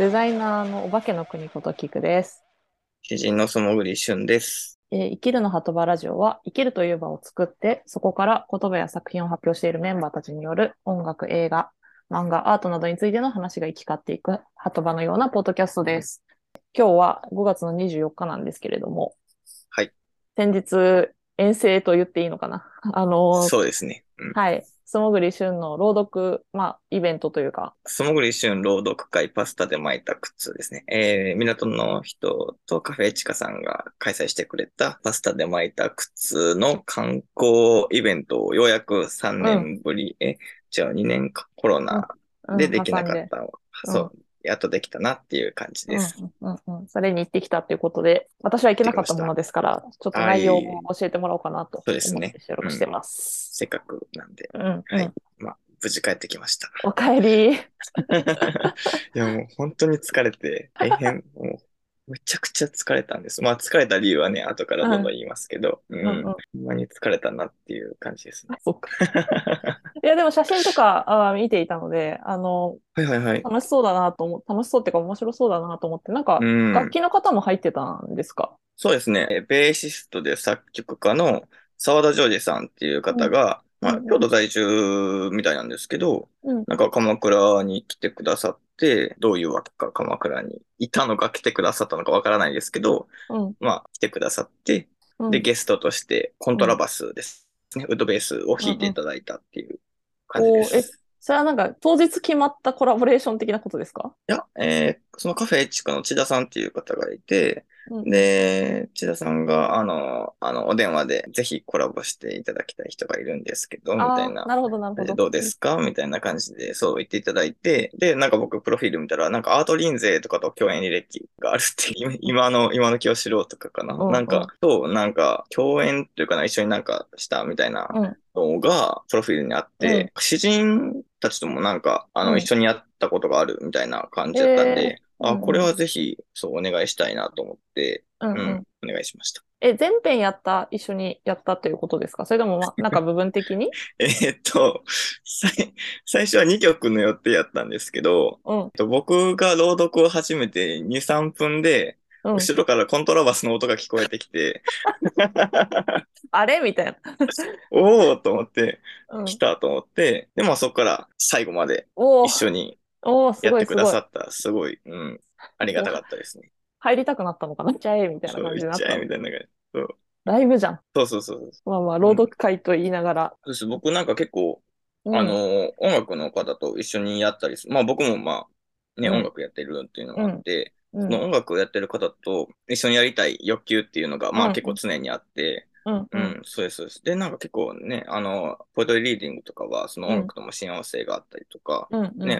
デザイナーのお化けの国ことキクです。詩人の素潜り俊です。生きるの波止場ラジオは、生きるという場を作って、そこから言葉や作品を発表しているメンバーたちによる音楽、映画、漫画、アートなどについての話が行き交っていく波止場のようなポッドキャストです。今日は5月の24日なんですけれども、はい、先日遠征と言っていいのかなそうですね、うん、はい、素潜り俊の朗読、イベントというか。素潜り俊朗読会、パスタで巻いた靴ですね。港の人とカフェチカさんが開催してくれたパスタで巻いた靴の観光イベントをようやく3年ぶり、2年か、コロナでできなかった、そう、やっとできたなっていう感じです。それに行ってきたということで、私は行けなかったものですから、ちょっと内容も教えてもらおうかなと思って収録してます。せっかくなんで、はい、無事帰ってきました。お帰り。いや、もう本当に疲れて、大変、もうめちゃくちゃ疲れたんです。疲れた理由はね、後からどんどん言いますけど、ほんまに疲れたなっていう感じですね。そうか。いや、でも写真とか見ていたので、楽しそうだなと思って、楽しそうっていうか面白そうだなと思って、楽器の方も入ってたんですか？そうですね。ベーシストで作曲家の沢田ジョージさんっていう方が、京都在住みたいなんですけど、鎌倉に来てくださって、どういうわけか鎌倉にいたのか来てくださったのかわからないですけど、来てくださって、で、ゲストとしてコントラバスですね、ウッドベースを弾いていただいたっていう感じです。それは当日決まったコラボレーション的なことですか？いや、そのカフェ地区の千田さんっていう方がいて、で、千田さんが、お電話でぜひコラボしていただきたい人がいるんですけど、みたいな。なるほど、なるほど。どうですかみたいな感じで、そう言っていただいて、で、僕、プロフィール見たら、アートリンゼとかと共演履歴があるって、今の清志郎とかかな。共演というかな、一緒にしたみたいな。のがプロフィールにあって、詩人たちとも一緒にやったことがあるみたいな感じだったんで、これはぜひそうお願いしたいなと思って、お願いしました。全編一緒にやったということですか？それとも部分的に？最初は2曲の予定やったんですけど、僕が朗読を始めて2、3分で、後ろからコントラバスの音が聞こえてきてあれみたいなおおと思って、来たと思って、でもそこから最後まで一緒にやってくださった。すごい、ありがたかったですね。入りたくなったのかな、行っちゃえみたいな感じになった。ライブじゃん。そう朗読会と言いながら、僕結構音楽の方と一緒にやったりする。僕も音楽やってるっていうのがあって。の音楽をやってる方と一緒にやりたい欲求っていうのが、結構常にあって、そうです、そうです。で、結構ね、ポエトリーリーディングとかは、その音楽とも親和性があったりとか、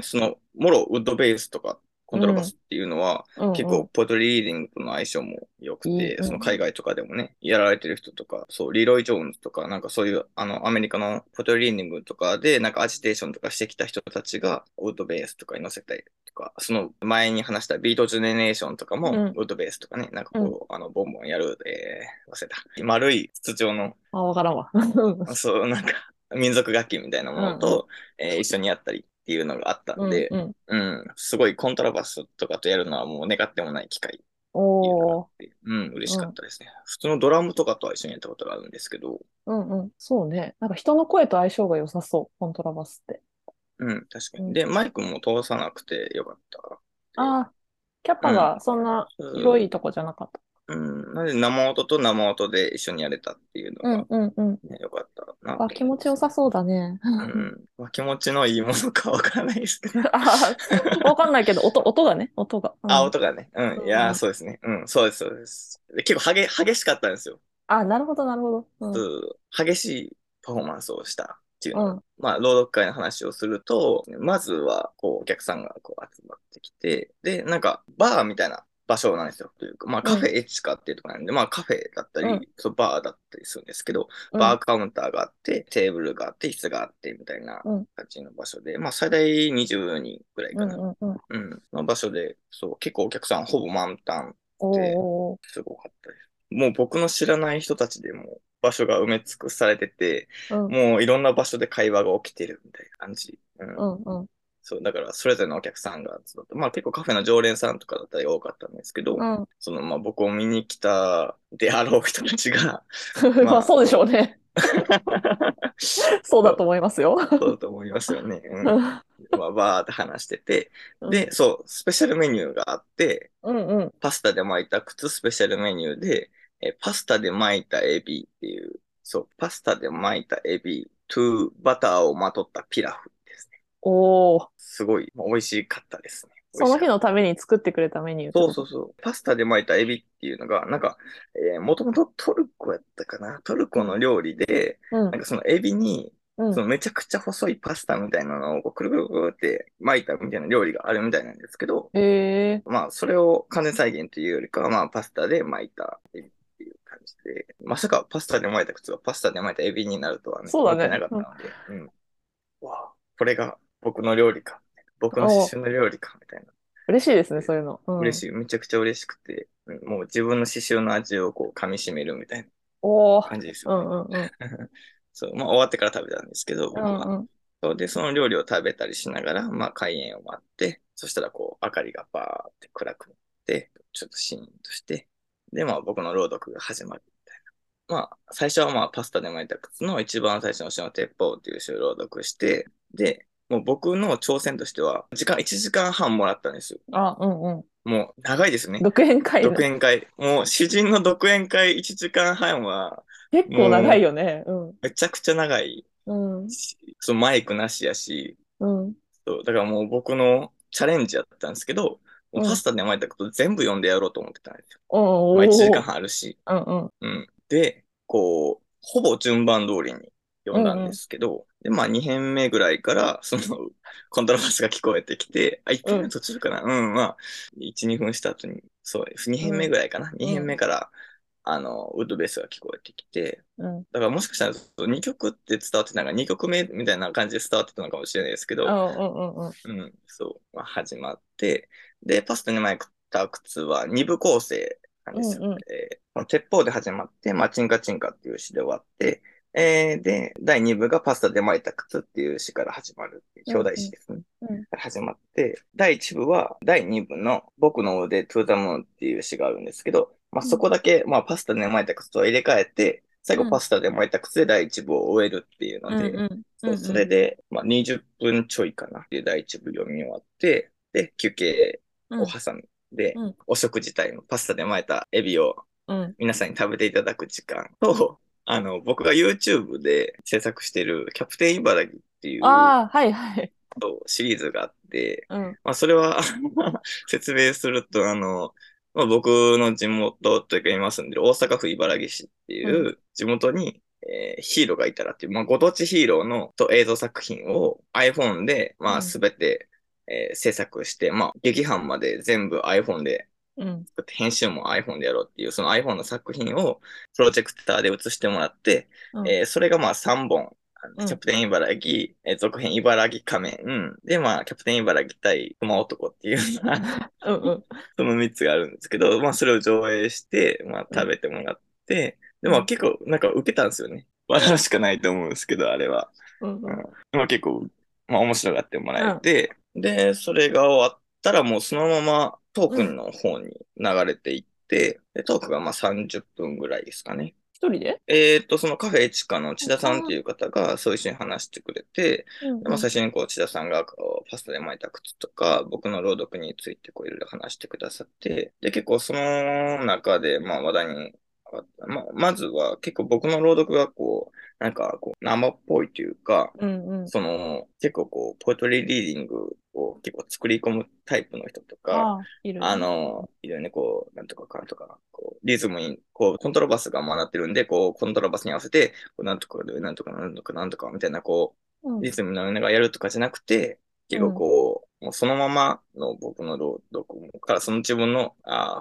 その、もろウッドベースとか、コントラバスっていうのは、結構ポエトリーリーディングとの相性も良くて、その海外とかでもね、やられてる人とか、そう、リロイ・ジョーンズとか、そういう、アメリカのポエトリーリーディングとかで、アジテーションとかしてきた人たちが、ウッドベースとかに乗せたり、その前に話したビートジェネレーションとかも、ウッドベースとかね、ボンボンやる、忘れた。丸い筒状の。わからんわ。そう、民族楽器みたいなものと、一緒にやったりっていうのがあったんで、すごいコントラバスとかとやるのはもう願ってもない機会。嬉しかったですね。普通のドラムとかとは一緒にやったことがあるんですけど。そうね。人の声と相性が良さそう、コントラバスって。確かに。で、マイクも通さなくてよかった。キャパがそんな広いとこじゃなかった。なので、生音と生音で一緒にやれたっていうのが、よかったな。気持ちよさそうだね。気持ちのいいものかわからないですけど。わかんないけど、音がね、音が。音がね。いや、そうですね。そうです、そうです。結構激しかったんですよ。なるほど、なるほど。激しいパフォーマンスをした。っていうのは、朗読会の話をすると、まずは、お客さんが集まってきて、で、バーみたいな場所なんですよ。というか、カフェエチカっていうところなんで、カフェだったり、バーだったりするんですけど、バーカウンターがあって、テーブルがあって、椅子があって、みたいな感じの場所で、最大20人ぐらいかな。の場所で、そう、結構お客さんほぼ満タンで、すごかったです。もう僕の知らない人たちでも場所が埋め尽くされてて、もういろんな場所で会話が起きてるみたいな感じ。そう、だからそれぞれのお客さんが、まあ結構カフェの常連さんとかだったり多かったんですけど、うん、そのまあ僕を見に来たであろう人たちが。まあそうでしょうね。そうだと思いますよ。そうだと思いますよね。うん、まあ、バーって話してて、うん、で、そう、スペシャルメニューがあって、うんうん、パスタで巻いた靴スペシャルメニューで、パスタで巻いたエビっていう、そう、パスタで巻いたエビ、トゥーバターをまとったピラフですね。おー。すごい、美味しかったですね。その日のために作ってくれたメニュー。そうそうそう。パスタで巻いたエビっていうのが、なんか、もともとトルコやったかな。トルコの料理で、うん、なんかそのエビに、うん、そのめちゃくちゃ細いパスタみたいなのをくるくるくるって巻いたみたいな料理があるみたいなんですけど、まあそれを完全再現というよりかは、まあパスタで巻いたエビっていう感じで、まさかパスタで巻いた靴がパスタで巻いたエビになるとはね、そうだね。思ってなかったので、うんうん、わあ、これが僕の料理か。僕の刺繍の料理かみたいな。嬉しいですね、そういうの。うん、嬉しい。めちゃくちゃ嬉しくて、もう自分の刺繍の味をこう噛み締めるみたいな感じですよね。そう、まあ終わってから食べたんですけど、僕は。うんうん、で、その料理を食べたりしながら、まあ開演を待って、そしたらこう、明かりがバーって暗くなって、ちょっとシーンとして、で、まあ僕の朗読が始まるみたいな。まあ、最初はまあパスタで巻いた靴の一番最初の詩の鉄砲っていう詩を朗読して、で、もう僕の挑戦としては、1時間半もらったんですよ。あ、うんうん。もう、長いですね。独演会。独演会。もう、詩人の独演会1時間半は、結構長いよね。うん。めちゃくちゃ長い。うん。そのマイクなしやし、うん。そう、だからもう僕のチャレンジやったんですけど、うん、パスタで巻いたこと全部読んでやろうと思ってたんですよ。おー。まあ1時間半あるし。うんうん。うん。で、こう、ほぼ順番通りに読んだんですけど、うんうん、で、まあ、2編目ぐらいから、その、コントラバスが聞こえてきて、あ、1編目途中かな、うん、うん、まあ、1、2分した後に、そう、2編目ぐらいかな、うん、2編目から、ウッドベースが聞こえてきて、うん、だからもしかしたら、2曲って伝わって、なんか2曲目みたいな感じで伝わってたのかもしれないですけど、うん、うん、そう、まあ、始まって、で、パスタに巻いた靴は2部構成なんですよ。うんうん、鉄砲で始まって、まあ、チンカチンカっていう詩で終わって、で、第2部がパスタで巻いた靴っていう詩から始まるっていう、表題詩ですね。うんうん、始まって、第1部は第2部の僕の腕 to the moon っていう詩があるんですけど、まあ、そこだけ、まあ、パスタで巻いた靴と入れ替えて、最後パスタで巻いた靴で第1部を終えるっていうので、それで、まあ、20分ちょいかなっていう第1部読み終わって、で、休憩を挟んで、うんうん、お食事タイム、パスタで巻いたエビを皆さんに食べていただく時間と、うんうん、僕が YouTube で制作してるキャプテン茨城っていうシリーズがあって、まあそれは説明すると、まあ、僕の地元というかいますんで、大阪府茨城市っていう地元に、ヒーローがいたらっていう、まあ、ご当地ヒーローの映像作品を iPhone で、まあ、全て、制作して、まあ、劇版まで全部 iPhone で作って編集も iPhone でやろうっていう、その iPhone の作品をプロジェクターで映してもらって、それがまあ3本、キャプテン茨城、続編茨城仮面、でまあキャプテン茨城対熊男っていうその3つがあるんですけど、まあそれを上映して、まあ食べてもらって、でも結構なんかウケたんですよね。笑うしかないと思うんですけど、あれは。まあ結構、まあ面白がってもらえて、で、それが終わったらもうそのまま、トークンの方に流れていって、でトークがまあ30分ぐらいですかね。一人でそのカフェエチカの千田さんっていう方が、そう一緒に話してくれて、でまあ、最初にこう千田さんがこうパスタで巻いた靴とか、僕の朗読についてこういろいろ話してくださって、で、結構その中でまあ話題に上がった。まずは結構僕の朗読がこう、なんかこう生っぽいというか、その結構こうポエトリーリーディングを結構作り込むタイプの人とか、いるね、いろいろね、こう、なんとかかんとか、こうリズムに、こう、コントラバスが回ってるんで、こう、コントラバスに合わせて、なんとか、なんとか、なんとか、なんとか、みたいな、こう、リズムのようなやるとかじゃなくて、結構こう、もうそのままの僕の朗読から、その自分の、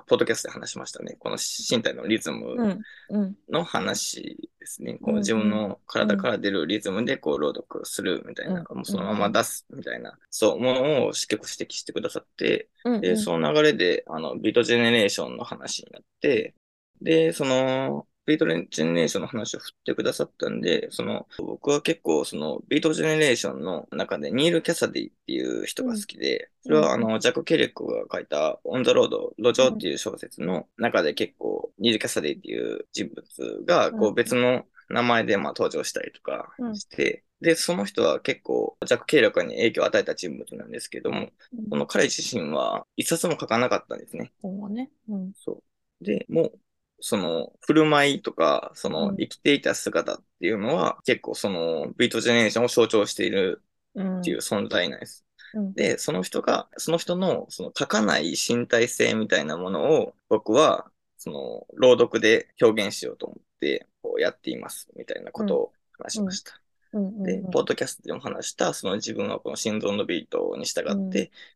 ポッドキャストで話しましたね。この身体のリズムの話ですね。こう自分の体から出るリズムでこう朗読するみたいな、もうそのまま出すみたいな、そう、ものを結構指摘してくださって、で、その流れで、ビートジェネレーションの話になって、で、その、ビートジェネレーションの話を振ってくださったんで、僕は結構ビートジェネレーションの中でニール・キャサディっていう人が好きで、それはジャック・ケレックが書いたオン・ザ・ロード、路上っていう小説の中で結構ニール・キャサディっていう人物がこう別の名前でまあ登場したりとかして、で、その人は結構、ジャック・ケイラクに影響を与えた人物なんですけども、この彼自身は一冊も書かなかったんですね。今後ね。うん。そう。で、もう、振る舞いとか、生きていた姿っていうのは、結構ビートジェネレーションを象徴しているっていう存在なんです。で、その人の、書かない身体性みたいなものを、僕は、朗読で表現しようと思って、こうやっています、みたいなことを話しました。で、ポッドキャストでも話した、自分はこの心臓のビートに従っ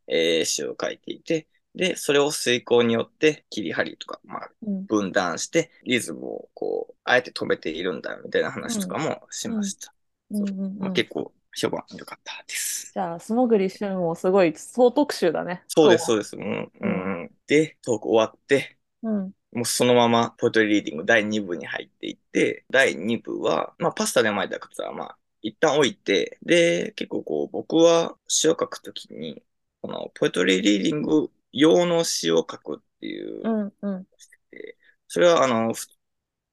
て、詩を書いていて、で、それを推敲によって切り張りとか、まあ、分断して、リズムをこう、あえて止めているんだ、みたいな話とかもしました。結構、評判良かったです。じゃあ、素潜り旬もすごい、総特集だね。そうです、そうです。で、トーク終わって、もうそのまま、ポエトリーリーディング第2部に入っていって、第2部は、まあ、パスタで巻いた靴は、まあ、一旦置いて、で、結構こう、僕は詩を書くときに、ポエトリーリーディング用の詩を書くっていう、それは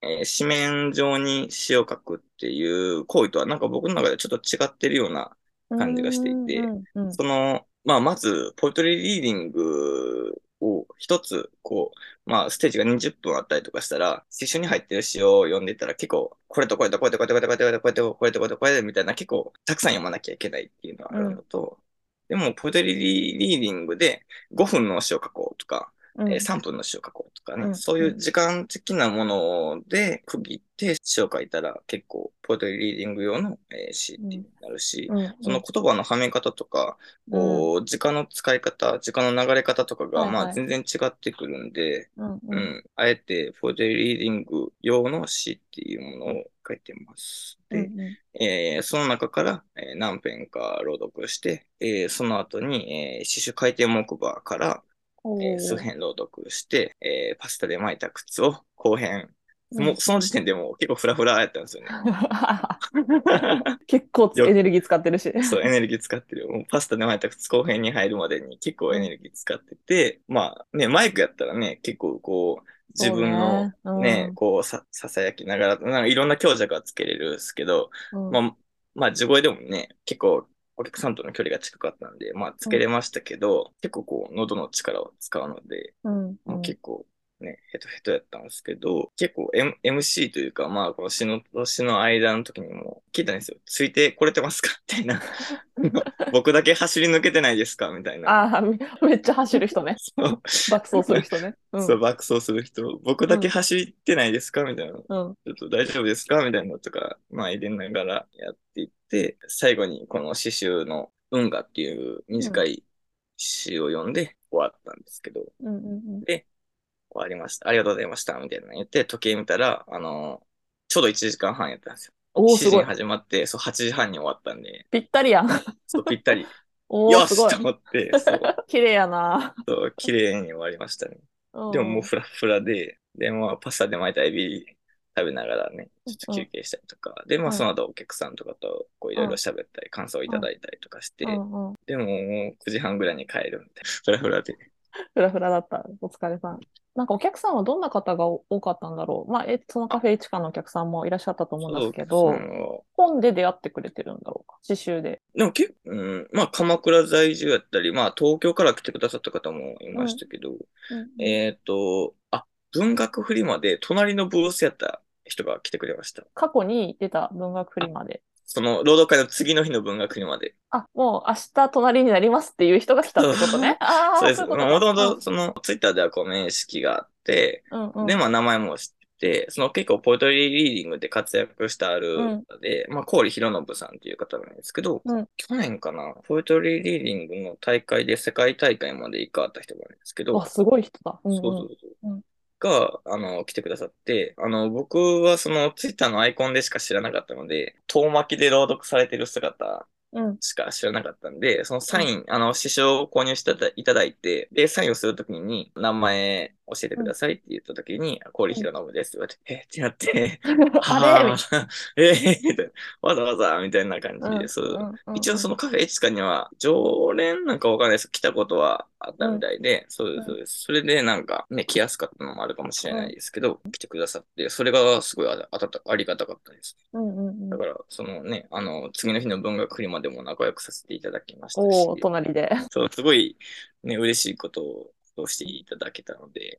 紙面上に詩を書くっていう行為とはなんか僕の中でちょっと違ってるような感じがしていて、まあまず、ポエトリーリーディングを一つ、こう、まあステージが20分あったりとかしたら、最初に入ってる詩を読んでたら結構、これとこれとこれとこれとこれとこれとこれとこれとこれとこれとみたいな結構たくさん読まなきゃいけないっていうのがあるのと、でもポエトリーリーディングで5分の詩を書こうとか、3分の詩を書こうとかね、そういう時間的なもので区切って詩を書いたら結構ポエトリーリーディング用の詩になるし、その言葉のはめ方とか、時間の使い方、時間の流れ方とかがまあ全然違ってくるんで、あえてポエトリーリーディング用の詩っていうものを書いてます。で、その中から、何編か朗読して、その後に、詩集改訂木馬から、数編朗読して、パスタで巻いた靴を後編。もうその時点でもう結構フラフラやったんですよね。結構エネルギー使ってるし。そう、エネルギー使ってる。もうパスタで巻いた靴後編に入るまでに結構エネルギー使ってて、まあね、マイクやったらね、結構こう、自分のね、こうささやきながら、なんかいろんな強弱はつけれるんですけど、まあ、地声でもね、結構、お客さんとの距離が近かったんで、まあ、つけれましたけど、結構こう、喉の力を使うので、もう結構ね、ヘトヘトやったんですけど、結構、MC というか、まあ、この年の間の時にも聞いたんですよ。ついてこれてますかみたいな。僕だけ走り抜けてないですかみたいな。ああ、めっちゃ走る人ね。そう。爆走する人ね。そう、爆走する人。僕だけ走ってないですかみたいな。ちょっと大丈夫ですかみたいなのとか、まあ、入れながらやっていって、で、最後にこの詩集の運河っていう短い詩を読んで終わったんですけど、で、終わりました。ありがとうございました。みたいなの言って、時計見たら、ちょうど1時間半やったんですよ。おー、すごい。7時に始まって、そう、8時半に終わったんで。ぴったりやん。そう、ぴったり。おー、よしと思って、そう。綺麗やな。そう、綺麗に終わりましたね。でももうフラフラで、で、まあ、パスタで巻いたエビ、食べながらね、ちょっと休憩したりとか、で、まあその後お客さんとかとこういろいろ喋ったり、感想をいただいたりとかして、でももう9時半ぐらいに帰るみたいな、フラフラで。フラフラだった、お疲れさん。なんかお客さんはどんな方が多かったんだろう。まあ、そのカフェ一華のお客さんもいらっしゃったと思うんですけど、本で出会ってくれてるんだろうか、詩集で。でも結構、まあ鎌倉在住やったり、まあ東京から来てくださった方もいましたけど、文学フリマで隣のブースやった人が来てくれました。過去に出た文学フリマで。その、朗読会の次の日の文学フリマで。あ、もう明日隣になりますっていう人が来たってことね。ああ、そうです。もともと、ツイッターではこう面識があって、で、まあ名前も知って、結構ポエトリーリーディングで活躍したある方で、まあ、郡弘信さんっていう方なんですけど、去年かな、ポエトリーリーディングの大会で世界大会まで行かった人がいるんですけど。あ、すごい人だ。そう。が、来てくださって、僕はツイッターのアイコンでしか知らなかったので、遠巻きで朗読されてる姿しか知らなかったんで、そのサイン、支障を購入していただいて、で、サインをするときに、名前教えてくださいって言ったときに、氷弘信ですって言われて、ってなって、はぁ、わざわざ、みたいな感じです。一応そのカフェエチカには、常連なんかわかんないですけど、来たことはあったみたいで、そうです、そうです。それでなんか、ね、来やすかったのもあるかもしれないですけど、来てくださって、それがすごいありがたかったです。だから、そのね、次の日の文学フリマでも仲良くさせていただきましたし、お隣でそうすごい、ね、嬉しいことをしていただけたので、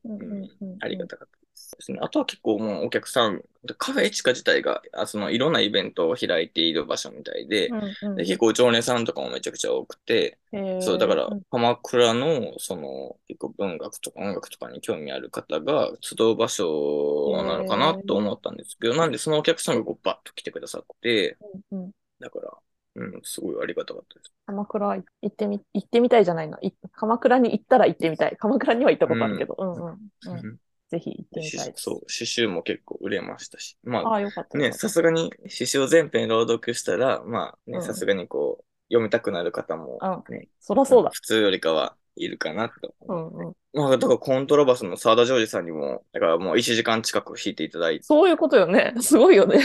ありがたかったですね。あとは結構もうお客さん、カフェエチカ自体がそのいろんなイベントを開いている場所みたい で結構常連さんとかもめちゃくちゃ多くて、そうだから鎌倉 その結構文学とか音楽とかに興味ある方が集う場所なのかなと思ったんですけど、なんでそのお客さんがこうバッと来てくださって、だからすごいありがたかったです。鎌倉行ってみたいじゃないの。鎌倉に行ったら行ってみたい。鎌倉には行ったことあるけど。ぜひ行ってみたいです。そう、詩集も結構売れましたし。まあ、よかったね、さすがに詩集を全編朗読したら、まあね、さすがにこう、読みたくなる方も、ね、そらそうだ。普通よりかはいるかなと思って。まあ、だからコントラバスの沢田ジョージさんにも、だからもう1時間近く弾いていただいて。そういうことよね。すごいよね。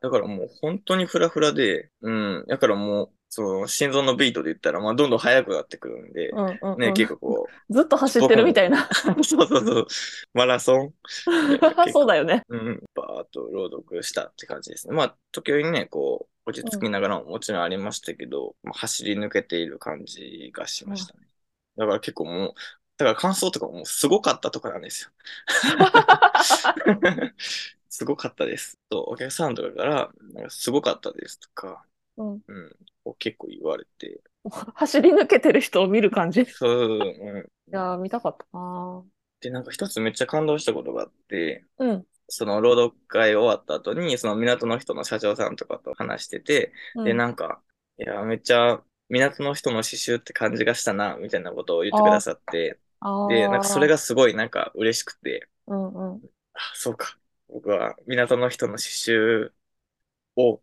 だからもう本当にフラフラで、だからもう、その心臓のビートで言ったら、まあどんどん速くなってくるんで、ね、結構こう。ずっと走ってるみたいな。そうそうそう。マラソン。そうだよね。バーっと朗読したって感じですね。まあ時折ね、こう、落ち着きながらももちろんありましたけど、まあ、走り抜けている感じがしましたね。だから結構もう、だから感想とかもすごかったとかなんですよ。すごかったですと、お客さんとかから、なんかすごかったですとか、結構言われて。走り抜けてる人を見る感じ。そう。いやー、見たかったな。で、なんか一つめっちゃ感動したことがあって、その朗読会終わった後に、その港の人の社長さんとかと話してて、で、なんか、いやー、めっちゃ港の人の詩集って感じがしたな、みたいなことを言ってくださって、で、なんかそれがすごいなんか嬉しくて、あ、そうか。僕は港の人の詩集を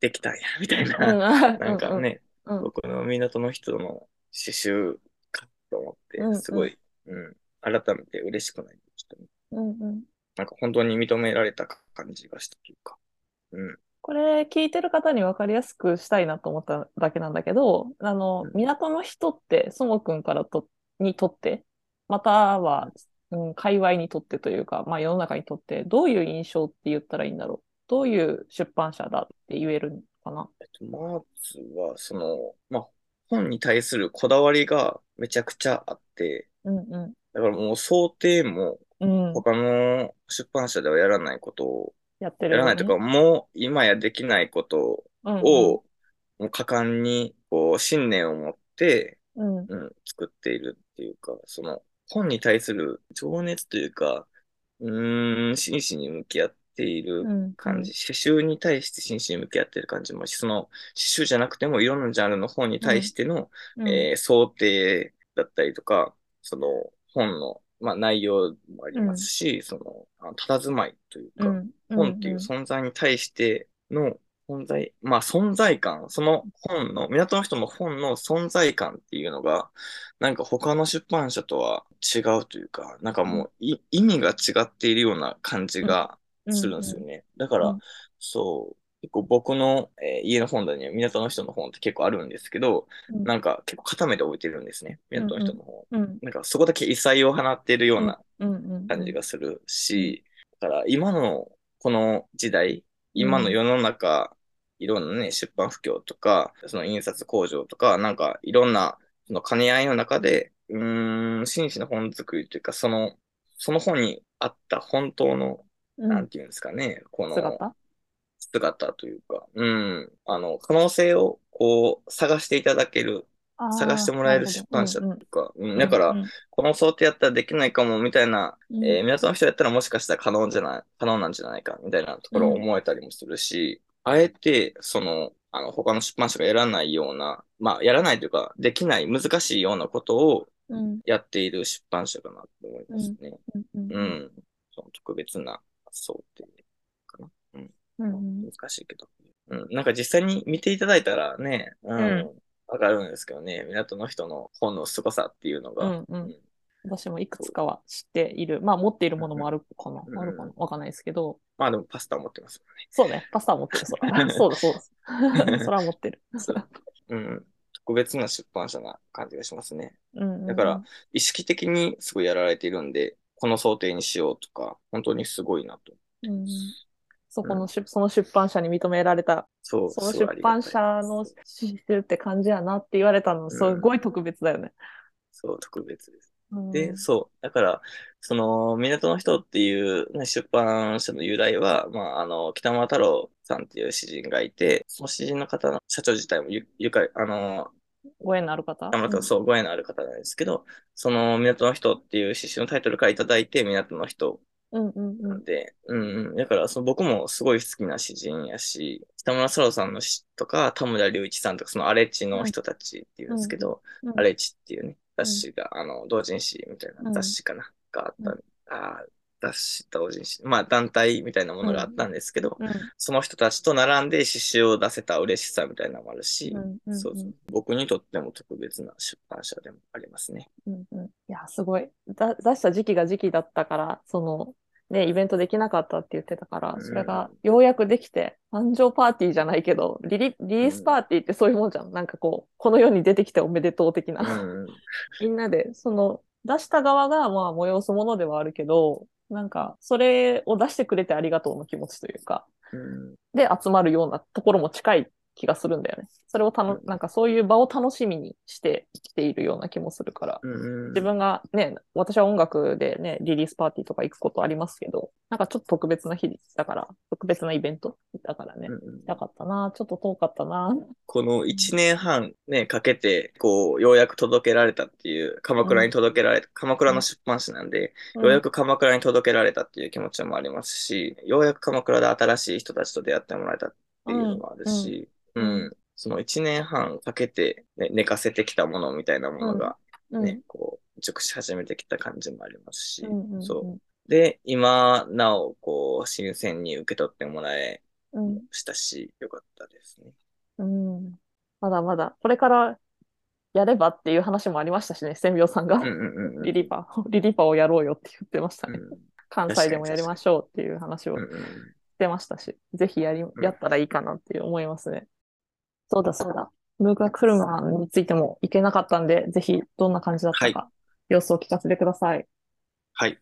できたんやみたいな、なんかね、僕の港の人の詩集かと思って、すごい、改めて嬉しくなりましたね。なんか本当に認められた感じがしたというか。これ聞いてる方に分かりやすくしたいなと思っただけなんだけど、港の人ってそもくんからにとって、または、界隈にとってというか、まあ、世の中にとってどういう印象って言ったらいいんだろう、どういう出版社だって言えるのかな。まずはその、まあ、本に対するこだわりがめちゃくちゃあって、だからもう想定も他の出版社ではやらないことを、やらないとかもう今やできないことをもう果敢にこう信念を持って、作っているっていうか、その本に対する情熱というか、真摯に向き合っている感じ、詩集に対して真摯に向き合っている感じもし、その詩集じゃなくてもいろんなジャンルの本に対しての、想定だったりとか、その本の、まあ、内容もありますし、その佇まいというか、本っていう存在に対してのまあ存在感、その本の、港の人の本の存在感っていうのが、なんか他の出版社とは違うというか、なんかもう意味が違っているような感じがするんですよね。だから、そう、結構僕の、家の本棚には港の人の本って結構あるんですけど、なんか結構固めて置いてるんですね、港の人の本。なんかそこだけ異彩を放っているような感じがするし、だから今のこの時代、今の世の中、いろんなね、出版不況とか、その印刷工場とか、なんかいろんな、その兼ね合いの中で、真摯な本作りというか、その本にあった本当の、なんていうんですかね、この、姿というか、可能性をこう、探してもらえる出版社というか、だから、この想定やったらできないかもみたいな、皆さんの人やったらもしかしたら可能なんじゃないかみたいなところを思えたりもするし、あえて、その、他の出版社がやらないような、まあ、やらないというか、できない、難しいようなことをやっている出版社かなと思いますね。その特別な想定かな。難しいけど。なんか実際に見ていただいたらね、わかるんですけどね、港の人の本の凄さっていうのが、私もいくつかは知っている。まあ持っているものもあるかな、あるかな、わかんないですけど。まあでもパスタ持ってますよね。そうね、パスタ持ってる。そうだそうだ。それは持ってる。特別な出版社な感じがしますね。だから意識的にすごいやられているんで、この想定にしようとか、本当にすごいなと。その出版社に認められた、その出版社の知ってるって感じやなって言われたの、すごい特別だよね。そう、特別です。で、そう。だから、その、港の人っていう、ね、出版社の由来は、まあ、北村太郎さんっていう詩人がいて、その詩人の方の社長自体もゆかり、ご縁のある方、そう、ご縁のある方なんですけど、その、港の人っていう詩集のタイトルからいただいて、港の人なんで、だから、その僕もすごい好きな詩人やし、北村太郎さんの詩とか、田村隆一さんとか、その荒地の人たちっていうんですけど、荒地っていうね、雑誌が、同人誌みたいな雑誌かな、があった、雑誌同人誌、まあ団体みたいなものがあったんですけど、その人たちと並んで詩集を出せた嬉しさみたいなのもあるし、僕にとっても特別な出版社でもありますね。いや、すごい。出した時期が時期だったから、その、ね、イベントできなかったって言ってたから、それがようやくできて、誕生パーティーじゃないけど、リリースパーティーってそういうもんじゃん。なんかこう、この世に出てきておめでとう的な。みんなで、その、出した側がまあ催すものではあるけど、なんか、それを出してくれてありがとうの気持ちというか、で、集まるようなところも近い気がするんだよね。それをなんかそういう場を楽しみにしてきているような気もするから、自分がね、私は音楽でね、リリースパーティーとか行くことありますけど、なんかちょっと特別な日だから、特別なイベントだからね、痛かったな、ちょっと遠かったな。この1年半ね、かけて、こう、ようやく届けられたっていう、鎌倉に届けられた、鎌倉の出版社なんで、ようやく鎌倉に届けられたっていう気持ちもありますし、ようやく鎌倉で新しい人たちと出会ってもらえたっていうのもあるし、その1年半かけて、ね、寝かせてきたものみたいなものが、ね、こう、熟し始めてきた感じもありますし、そう。で、今、なお、こう、新鮮に受け取ってもらえしたし、よかったですね。まだまだ、これからやればっていう話もありましたしね、千秒さんが、リリパをやろうよって言ってましたね。関西でもやりましょうっていう話をしてましたし、ぜひやったらいいかなって思いますね。そうだそうだ。ムークラクフルマンについてもいけなかったんで、ぜひどんな感じだったか、様子を聞かせてください。はい。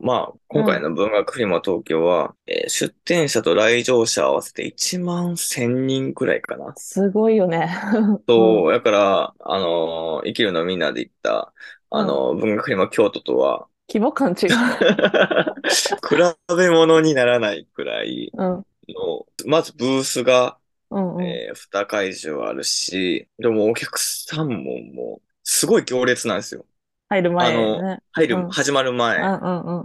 まあ、今回の文学フリマ東京は、出展者と来場者合わせて11000人くらいかな。すごいよね。そう、だから、生きるのみんなで行った、文学フリマ京都とは、規模感違う。比べ物にならないくらいの、まずブースが、2会場あるし、でもお客さんもうすごい行列なんですよ。入る前、始まる前が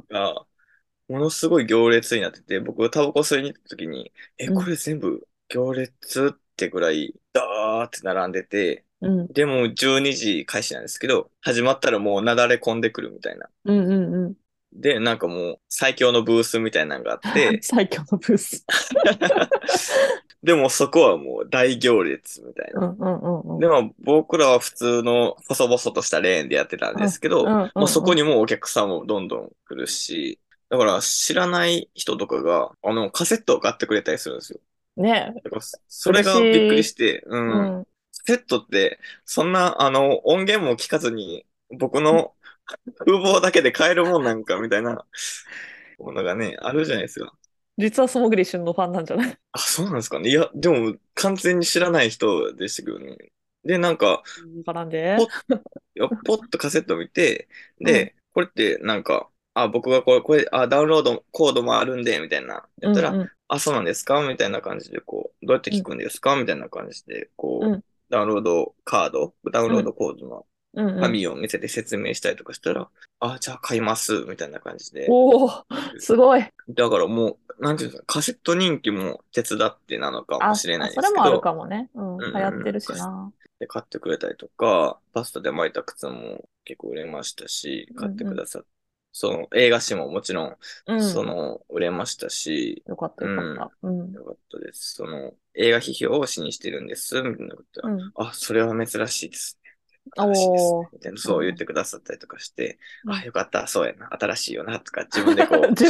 ものすごい行列になってて、僕タバコ吸いに行った時に、これ全部行列ってぐらいダーって並んでて、でも12時開始なんですけど、始まったらもうなだれ込んでくるみたいな。で、なんかもう最強のブースみたいなのがあって。最強のブース。でもそこはもう大行列みたいな。でも僕らは普通の細々としたレーンでやってたんですけど、そこにもうお客さんもどんどん来るし、だから知らない人とかが、カセットを買ってくれたりするんですよ。ねえ。それがびっくりして、カセットって、そんな音源も聞かずに、僕の風貌だけで買えるもんなんかみたいなものがね、あるじゃないですか。実は素潜り旬のファンなんじゃない？あ、そうなんですかね。いや、でも完全に知らない人でしたけどね。で、なんか、ポッとカセット見て、で、これってなんか、僕がこれ、ダウンロードコードもあるんで、みたいな。やったら、そうなんですかみたいな感じで、こう、どうやって聞くんですかみたいな感じで、こう、ダウンロードコードの紙を見せて説明したりとかしたら、じゃあ買います、みたいな感じで。おー、すごい。だからもう、なんていうんですか、カセット人気も手伝ってなのかもしれないですけど。それもあるかもね。流行ってるしな。で、買ってくれたりとか、パスタで巻いた靴も結構売れましたし、買ってくださっその映画誌ももちろん、うん、その売れましたし、よかったよかった、うん、よかったです。その映画批評を詩にしてるんですみたいなことは、うん、あ、それは珍しいですね。新しいですねみたいなそう言ってくださったりとかして、うん、あ、よかった、そうやな、新しいよなとか自分でこう自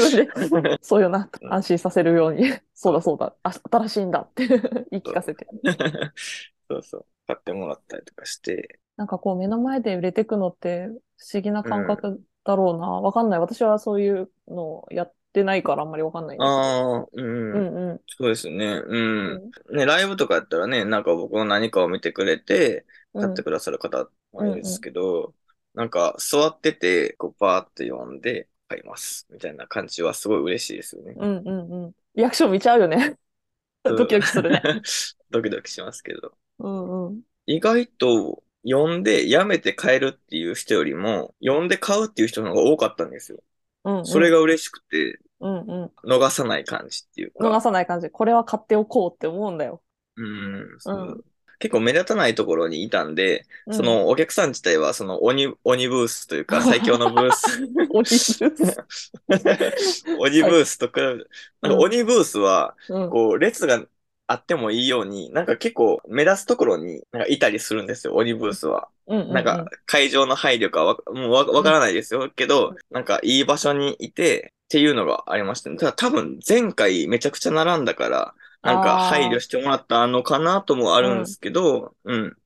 分でそうよな、安心させるように、そうだそうだ、あ、新しいんだって言い聞かせて、そうそう買ってもらったりとかして、なんかこう目の前で売れてくのって不思議な感覚。うんだろうな、わかんない。私はそういうのをやってないからあんまりわかんないんですけど。ああ、うん、うんうん。そうですね。うん。ね、ライブとかやったらね、なんか僕の何かを見てくれて、買ってくださる方多いんですけど、うんうん、なんか座ってて、こうバーって読んで買いますみたいな感じはすごい嬉しいですよね。うんうんうん。リアクション見ちゃうよね。ドキドキするね。ドキドキしますけど。うんうん。意外と、読んでやめて買えるっていう人よりも読んで買うっていう人の方が多かったんですよ、うんうん、それが嬉しくて、うんうん、逃さない感じっていうか逃さない感じこれは買っておこうって思うんだよ、うんそううん、結構目立たないところにいたんで、うん、そのお客さん自体はその鬼ブースというか最強のブース鬼ブースと比べる、はい、なんか鬼ブースはこう列があってもいいように、なんか結構目立つところになんかいたりするんですよ、鬼ブースは。うんうんうん、なんか会場の配慮かもうわからないですよ。けど、なんかいい場所にいてっていうのがありましたね。ただ多分前回めちゃくちゃ並んだから、なんか配慮してもらったのかなともあるんですけど、うん、うん。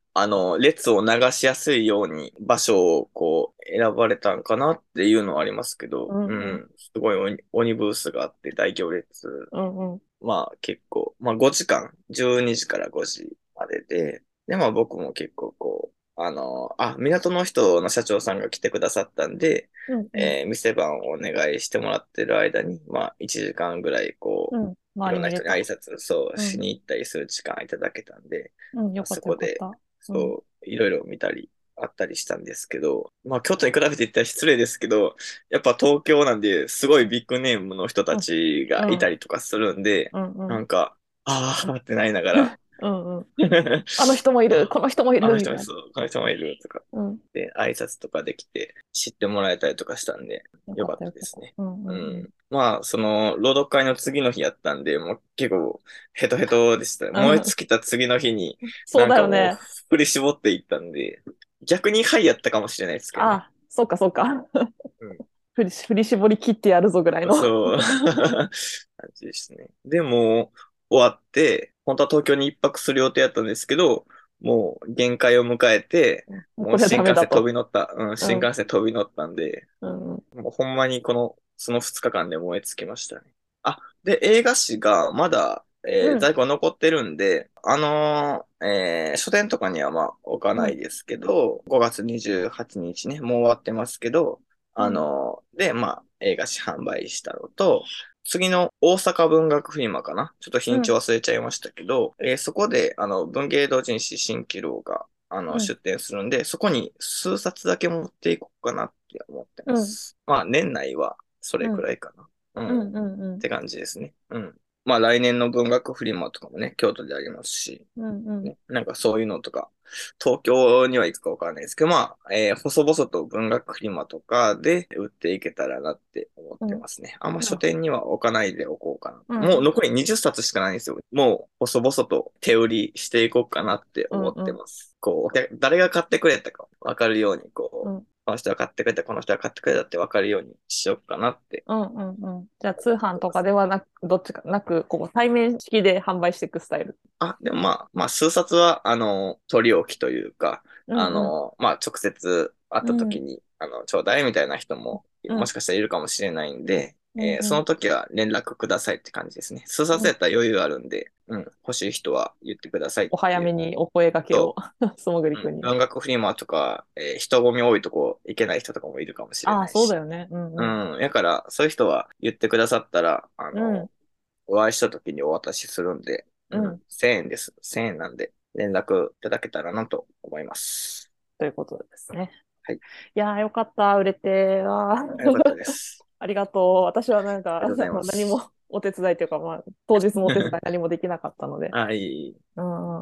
列を流しやすいように場所をこう選ばれたんかなっていうのはありますけど、うん、うん。すごい鬼ブースがあって大行列。うんうんまあ結構、まあ5時間、12時から5時までで、でまあ僕も結構こう、港の人の社長さんが来てくださったんで、うん店番をお願いしてもらってる間に、まあ1時間ぐらいこう、うん、いろんな人に挨拶、そう、しに行ったりする時間いただけたんで、うんまあ、そこで、うん、そう、いろいろ見たり、あったりしたんですけど、まあ京都に比べて言ったら失礼ですけど、やっぱ東京なんですごいビッグネームの人たちがいたりとかするんで、うんうん、なんか、あーってなりながら、うんうん、あの人もいる、この人もいる、みたいな。この人もいるとか、うん、で挨拶とかできて知ってもらえたりとかしたんで、よかったですね。うんうんうん、まあ、その、朗読会の次の日やったんで、もう結構ヘトヘトでした。燃え尽きた次の日に、そうだよね。振り絞っていったんで、逆にハイやったかもしれないですけど、ね。あ、そうかそうか。うん、振り絞り切ってやるぞぐらいの。そう。感じですね。でも、終わって、本当は東京に一泊する予定だったんですけど、もう限界を迎えて、もう新幹線飛び乗ったんで、うん、もうほんまにその2日間で燃え尽きましたね。あ、で、映画誌がまだ、在庫残ってるんで、書店とかにはまあ置かないですけど、5月28日ね、もう終わってますけど、で、まあ、映画誌販売したのと、次の大阪文学フィーマかな？ちょっと日にち忘れちゃいましたけど、そこで、文芸同人誌新喜郎が、出展するんで、そこに数冊だけ持っていこうかなって思ってます。うん、まあ、年内はそれくらいかな。うん。うんうんうん、って感じですね。うん。まあ来年の文学フリマとかもね、京都でありますし、うんうんね、なんかそういうのとか、東京には行くかわからないですけど、まあ、細々と文学フリマとかで売っていけたらなって思ってますね。うん、あんま書店には置かないでおこうかな、うん。もう残り20冊しかないんですよ。もう細々と手売りしていこうかなって思ってます。うんうん、こう、誰が買ってくれたかわかるように、こう、うんこの人は買ってくれた、この人は買ってくれたって分かるようにしようかなって。うんうんうん。じゃあ通販とかではなく、どっちかなく、こう対面式で販売していくスタイル。あ、でもまあ数冊は、取り置きというか、うんうん、まあ直接会った時に、ちょうだいみたいな人も、もしかしたらいるかもしれないんで、うんうん、その時は連絡くださいって感じですね。数冊やったら余裕あるんで、うん、欲しい人は言ってください。お早めにお声掛けを、素潜りくんに。文学フリマとか、人混み多いとこ行けない人とかもいるかもしれないし。あ、そうだよね。うん、うん。だから、そういう人は言ってくださったら、うん、お会いした時にお渡しするんで、うん、うん、1000円です。1000円なんで、連絡いただけたらなと思います。ということですね。はい。いやー、よかった。売れてー。よかったです。ありがとう。私はなんか、何も。お手伝いというか、まあ、当日のお手伝い何もできなかったので。あ、いい。うん。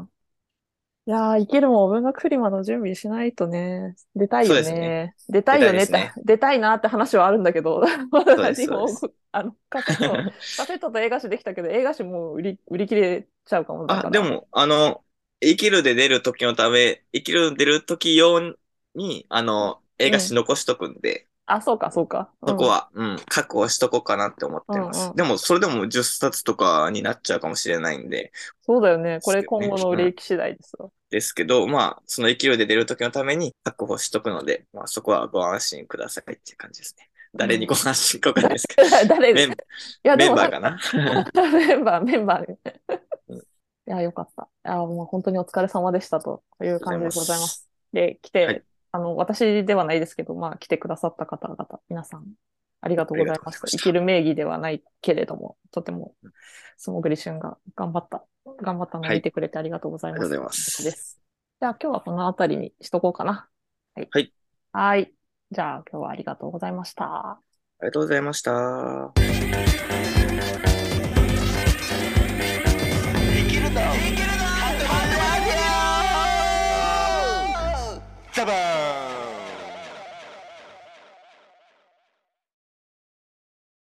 いやー、いけるもん、文学フリマの準備しないとね、出たいそうよですね。ね。出た出いたいよでねっすて、ね。出たいなって話はあるんだけど、まそうだです、何そうでも、す。カセットと映画誌できたけど、映画誌もう売り切れちゃうかもだあ、かでら。も、生きるで出る時のため、生きるで出る時用に、映う画ん。史残しとくんで、あ、そうか、そうか。そこは、確保しとこうかなって思っうてまんうす。ん。でも、それでも10冊とかになっちゃうかもしれないんで、でそうだよね。こすれよ今ね。後の売れ行き次第ですよ。ですけど、まあ、その勢いで出る時のために確保しとくので、まあ、そこはご安心くださいっていう感じですね。う誰にん。ご安心かわかんないですけど、誰、メいン、や、でメンもバーかな。メンバーね。うんいや、よかった。いや、もう本当にお疲れ様でしたというありがとうござい感じでまございます。す。で、来はい、て、私ではないですけど、まあ、来てくださった方々、皆さん、ありがとあうりごがざいとうごまざいしまた。し生きた。る名義ではないけれども、とても、素潜り旬が頑張ったのをは見い、てくれてありがとうございありまがとうごす。ざいま感じです。す。じゃあ、今日はこのあたりにしとこうかな。はい。はい、はい。じゃあ、今日はありがとうございました。ありがとうございました。できるぞ。あと半分あるよ。ザバーン。